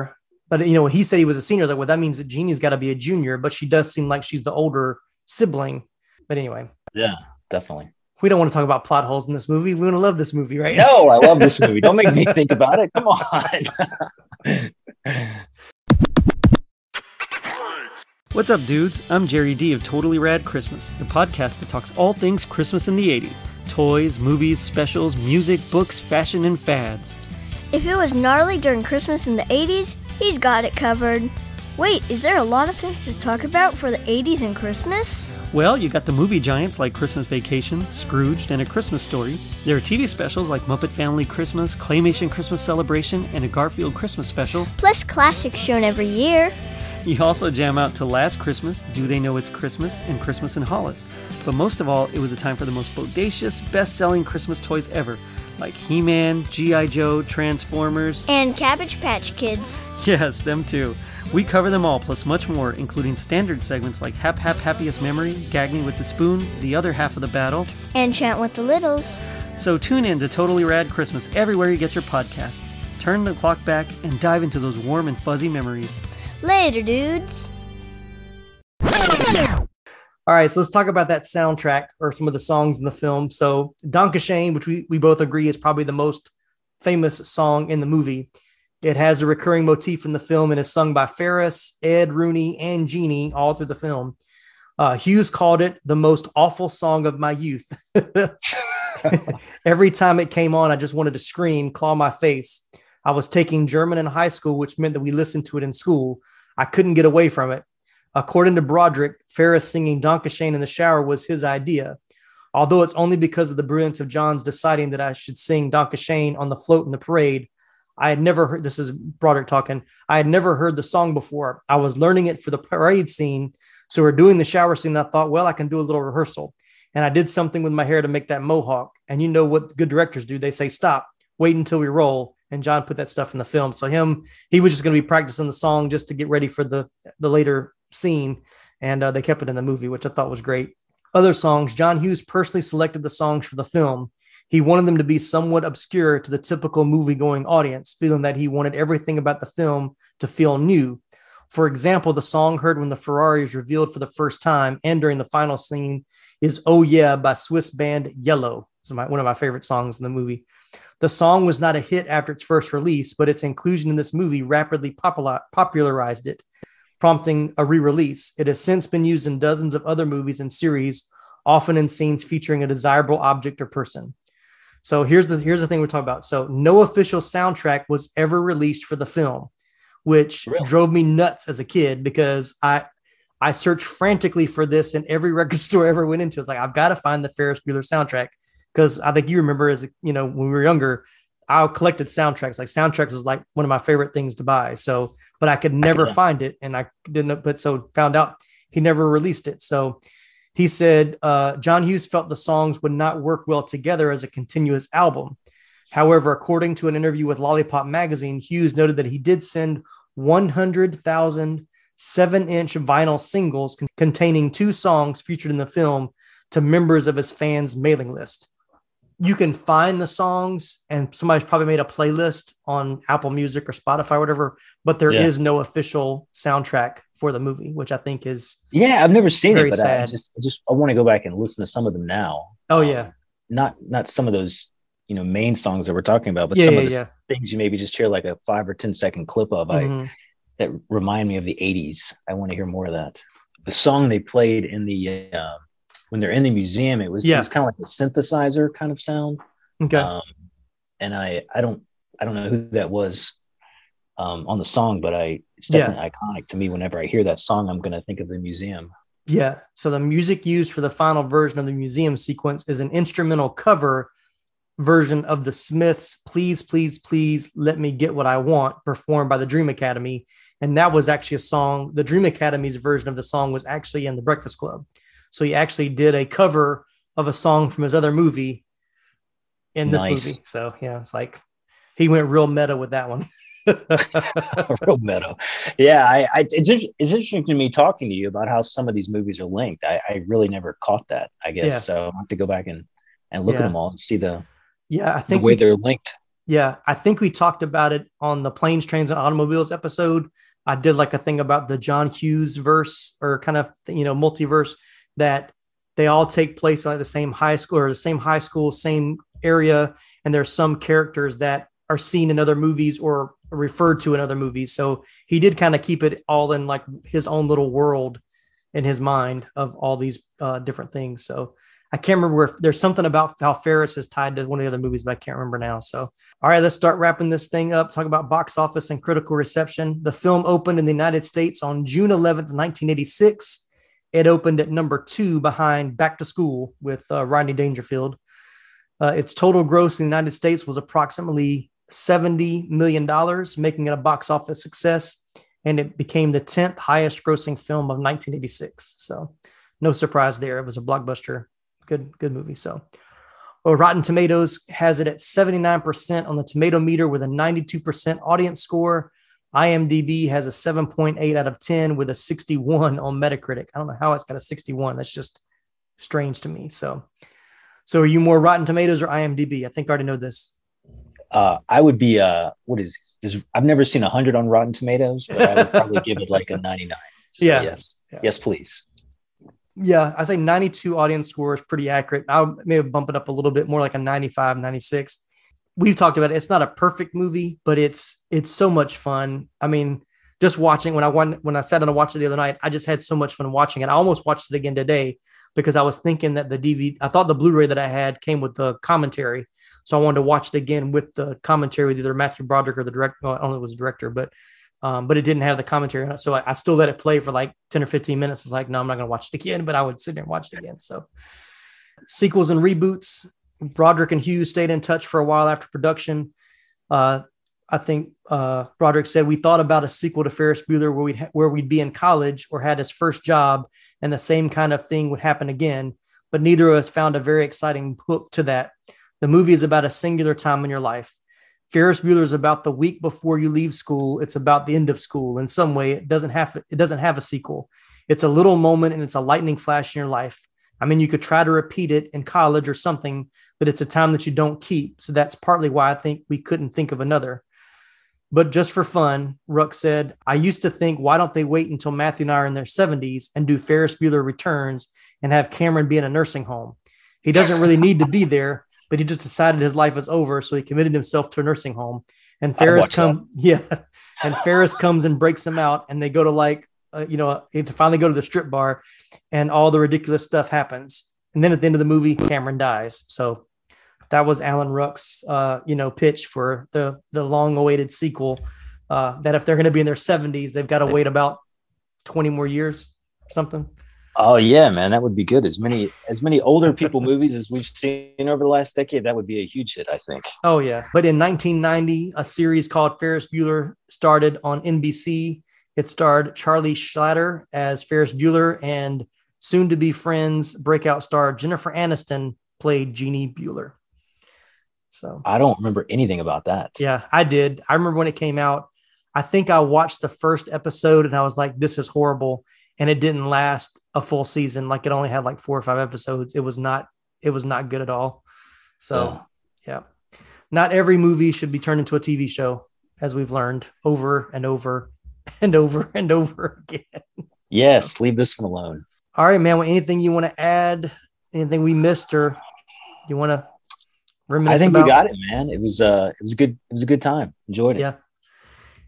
you know, when he said he was a senior, I was like, well, that means that Jeannie's got to be a junior. But she does seem like she's the older sibling. But anyway. Yeah, definitely. We don't want to talk about plot holes in this movie. We want to love this movie, right? No, I love this movie. Don't make me think about it. Come on. What's up, dudes? I'm Jerry D of Totally Rad Christmas, the podcast that talks all things Christmas in the 80s. Toys, movies, specials, music, books, fashion, and fads. If it was gnarly during Christmas in the 80s, he's got it covered. Wait, is there a lot of things to talk about for the 80s and Christmas? Well, you got the movie giants like Christmas Vacation, Scrooged, and A Christmas Story. There are TV specials like Muppet Family Christmas, Claymation Christmas Celebration, and a Garfield Christmas special. Plus classics shown every year. You also jam out to Last Christmas, Do They Know It's Christmas, and Christmas in Hollis. But most of all, it was a time for the most bodacious, best-selling Christmas toys ever, like He-Man, G.I. Joe, Transformers, and Cabbage Patch Kids. Yes, them too. We cover them all, plus much more, including standard segments like Hap Happiest Memory, Gag Me With the Spoon, The Other Half of the Battle, and Chant With the Littles. So tune in to Totally Rad Christmas everywhere you get your podcasts. Turn the clock back and dive into those warm and fuzzy memories. Later, dudes. All right, so let's talk about that soundtrack or some of the songs in the film. So Danke Schoen, which we both agree is probably the most famous song in the movie. It has a recurring motif in the film and is sung by Ferris, Ed, Rooney, and Jeannie all through the film. Hughes called it the most awful song of my youth. Every time it came on, I just wanted to scream, claw my face. I was taking German in high school, which meant that we listened to it in school. I couldn't get away from it. According to Broderick, Ferris singing Danke Schoen in the shower was his idea. Although it's only because of the brilliance of John's deciding that I should sing Danke Schoen on the float in the parade, I had never heard, this is Broderick talking, I had never heard the song before. I was learning it for the parade scene. So we're doing the shower scene. And I thought, well, I can do a little rehearsal. And I did something with my hair to make that mohawk. And you know what good directors do. They say, stop, wait until we roll. And John put that stuff in the film. So he was just going to be practicing the song just to get ready for the later scene. And they kept it in the movie, which I thought was great. Other songs, John Hughes personally selected the songs for the film. He wanted them to be somewhat obscure to the typical movie-going audience, feeling that he wanted everything about the film to feel new. For example, the song heard when the Ferrari is revealed for the first time and during the final scene is Oh Yeah by Swiss band Yellow. It's one of my favorite songs in the movie. The song was not a hit after its first release, but its inclusion in this movie rapidly popularized it, prompting a re-release. It has since been used in dozens of other movies and series, often in scenes featuring a desirable object or person. So here's the thing we're talking about. So no official soundtrack was ever released for the film, which drove me nuts as a kid because I searched frantically for this in every record store I ever went into. It's like, I've got to find the Ferris Bueller soundtrack. Because I think you remember when we were younger, I collected soundtracks. Like soundtracks was like one of my favorite things to buy. So but I could never find it. And I didn't, but so found out he never released it. So he said, John Hughes felt the songs would not work well together as a continuous album. However, according to an interview with Lollipop magazine, Hughes noted that he did send 100,000 7-inch vinyl singles containing two songs featured in the film to members of his fans' mailing list. You can find the songs, and somebody's probably made a playlist on Apple Music or Spotify or whatever, but there is no official soundtrack for the movie, which I think is I've never seen it, but sad. I want to go back and listen to some of them now. Oh yeah, not some of those main songs that we're talking about, but some of the things you maybe just hear like a 5 or 10 second clip of. That remind me of the 80s. I want to hear more of that. The song they played in the when they're in the museum, it was kind of like a synthesizer kind of sound. Okay. And I don't know who that was on the song, but it's definitely iconic to me. Whenever I hear that song, I'm going to think of the museum. Yeah. So the music used for the final version of the museum sequence is an instrumental cover version of the Smiths' Please, Please, Please Let Me Get What I Want, performed by the Dream Academy. And that was actually a song. The Dream Academy's version of the song was actually in The Breakfast Club. So he actually did a cover of a song from his other movie in this movie. So, it's like he went real meta with that one. Real meta. Yeah. It's interesting to me talking to you about how some of these movies are linked. I really never caught that, I guess. Yeah. So I'll have to go back and look at them all and see I think the way they're linked. Yeah, I think we talked about it on the Planes, Trains, and Automobiles episode. I did like a thing about the John Hughes verse or kind of, multiverse, that they all take place in like the same high school, same area. And there's some characters that are seen in other movies or referred to in other movies. So he did kind of keep it all in like his own little world in his mind of all these different things. So I can't remember where there's something about how Ferris is tied to one of the other movies, but I can't remember now. So, all right, let's start wrapping this thing up. Talk about box office and critical reception. The film opened in the United States on June 11th, 1986. It opened at number 2 behind Back to School with Rodney Dangerfield. Its total gross in the United States was approximately $70 million, making it a box office success. And it became the 10th highest grossing film of 1986. So no surprise there. It was a blockbuster. Good movie. So Rotten Tomatoes has it at 79% on the tomato meter with a 92% audience score. IMDb has a 7.8 out of 10 with a 61 on Metacritic. I don't know how it's got a 61. That's just strange to me. So are you more Rotten Tomatoes or IMDb? I think I already know this. I would be, I've never seen 100 on Rotten Tomatoes, but I would probably give it like a 99. So yeah. Yes. Yeah. Yes, please. Yeah, I say 92 audience score is pretty accurate. I'll maybe bump it up a little bit more, like a 95, 96. We've talked about it. It's not a perfect movie, but it's so much fun. I mean, just watching when I sat down and watched it the other night, I just had so much fun watching it. I almost watched it again today because I was thinking that I thought the Blu-ray that I had came with the commentary, so I wanted to watch it again with the commentary with either Matthew Broderick or the director. Well, I don't know if it was the director, but it didn't have the commentary on it. So I still let it play for like 10 or 15 minutes. It's like, no, I'm not going to watch it again, but I would sit there and watch it again. So sequels and reboots, Broderick and Hughes stayed in touch for a while after production. I think Broderick said, we thought about a sequel to Ferris Bueller where we'd be in college or had his first job and the same kind of thing would happen again, but neither of us found a very exciting hook to that. The movie is about a singular time in your life. Ferris Bueller is about the week before you leave school. It's about the end of school. In some way, it doesn't have a sequel. It's a little moment and it's a lightning flash in your life. I mean, you could try to repeat it in college or something, but it's a time that you don't keep. So that's partly why I think we couldn't think of another. But just for fun, Ruck said, I used to think, why don't they wait until Matthew and I are in their 70s and do Ferris Bueller Returns and have Cameron be in a nursing home? He doesn't really need to be there, but he just decided his life was over, so he committed himself to a nursing home. And Ferris comes and breaks him out, and they go to they finally go to the strip bar, and all the ridiculous stuff happens. And then at the end of the movie, Cameron dies. So that was Alan Ruck's pitch for the long-awaited sequel. That if they're going to be in their 70s, they've got to wait about 20 more years, something. Oh yeah, man, that would be good. As many older people movies as we've seen over the last decade, that would be a huge hit, I think. Oh yeah. But in 1990, a series called Ferris Bueller started on NBC. It starred Charlie Schlatter as Ferris Bueller, and soon-to-be Friends breakout star Jennifer Aniston played Jeannie Bueller. So I don't remember anything about that. Yeah, I did. I remember when it came out. I think I watched the first episode and I was like, "This is horrible." And it didn't last a full season. Like, it only had like 4 or 5 episodes. It was not good at all. So yeah. Not every movie should be turned into a TV show, as we've learned over and over and over and over again. Yes. Leave this one alone. All right, man. Well, anything you want to add, anything we missed, or you want to reminisce about? I think we got it, man. It was a good time. Enjoyed it. Yeah.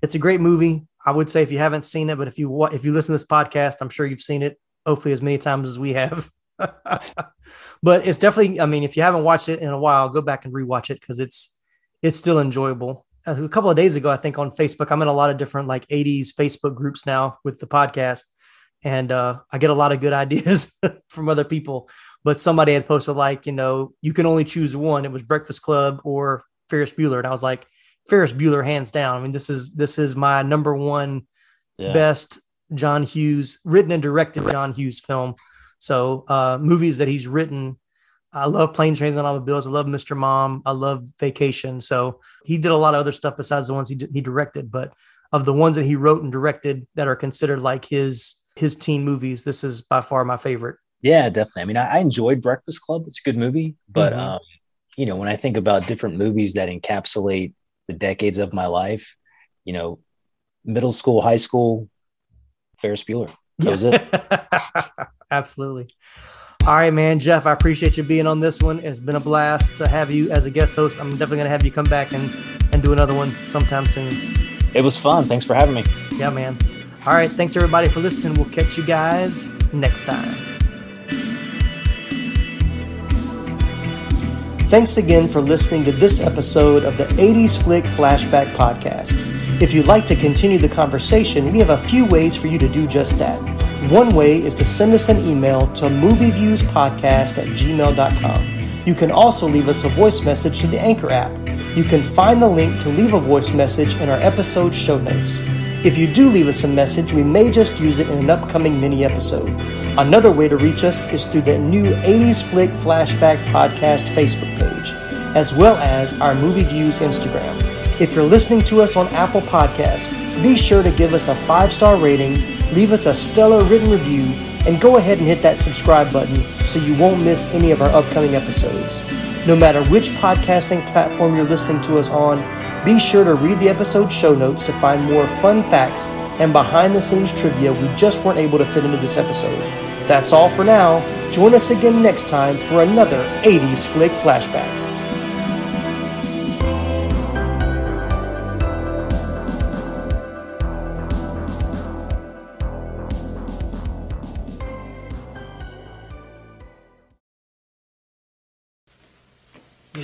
It's a great movie. I would say if you haven't seen it, but if you listen to this podcast, I'm sure you've seen it hopefully as many times as we have. But it's definitely, I mean, if you haven't watched it in a while, go back and rewatch it, because it's still enjoyable. A couple of days ago, I think on Facebook, I'm in a lot of different like 80s Facebook groups now with the podcast, and I get a lot of good ideas from other people. But somebody had posted like, you can only choose one. It was Breakfast Club or Ferris Bueller, and I was like, Ferris Bueller, hands down. I mean, this is my number one best John Hughes, written and directed John Hughes film. So movies that he's written, I love Planes, Trains and Automobiles. I love Mr. Mom. I love Vacation. So he did a lot of other stuff besides the ones he directed, but of the ones that he wrote and directed that are considered like his teen movies, this is by far my favorite. Yeah, definitely. I mean, I enjoyed Breakfast Club. It's a good movie, but when I think about different movies that encapsulate the decades of my life, middle school, high school, Ferris Bueller. That was it. Absolutely. All right, man. Jeff, I appreciate you being on this one. It's been a blast to have you as a guest host. I'm definitely going to have you come back and do another one sometime soon. It was fun. Thanks for having me. Yeah, man. All right. Thanks everybody for listening. We'll catch you guys next time. Thanks again for listening to this episode of the 80s Flick Flashback Podcast. If you'd like to continue the conversation, we have a few ways for you to do just that. One way is to send us an email to movieviewspodcast@gmail.com. You can also leave us a voice message through the Anchor app. You can find the link to leave a voice message in our episode show notes. If you do leave us a message, we may just use it in an upcoming mini episode. Another way to reach us is through the new 80s Flick Flashback Podcast Facebook page, as well as our Movie Views Instagram. If you're listening to us on Apple Podcasts, be sure to give us a 5-star rating, leave us a stellar written review, and go ahead and hit that subscribe button so you won't miss any of our upcoming episodes. No matter which podcasting platform you're listening to us on, be sure to read the episode show notes to find more fun facts and behind-the-scenes trivia we just weren't able to fit into this episode. That's all for now. Join us again next time for another 80s Flick Flashback. You're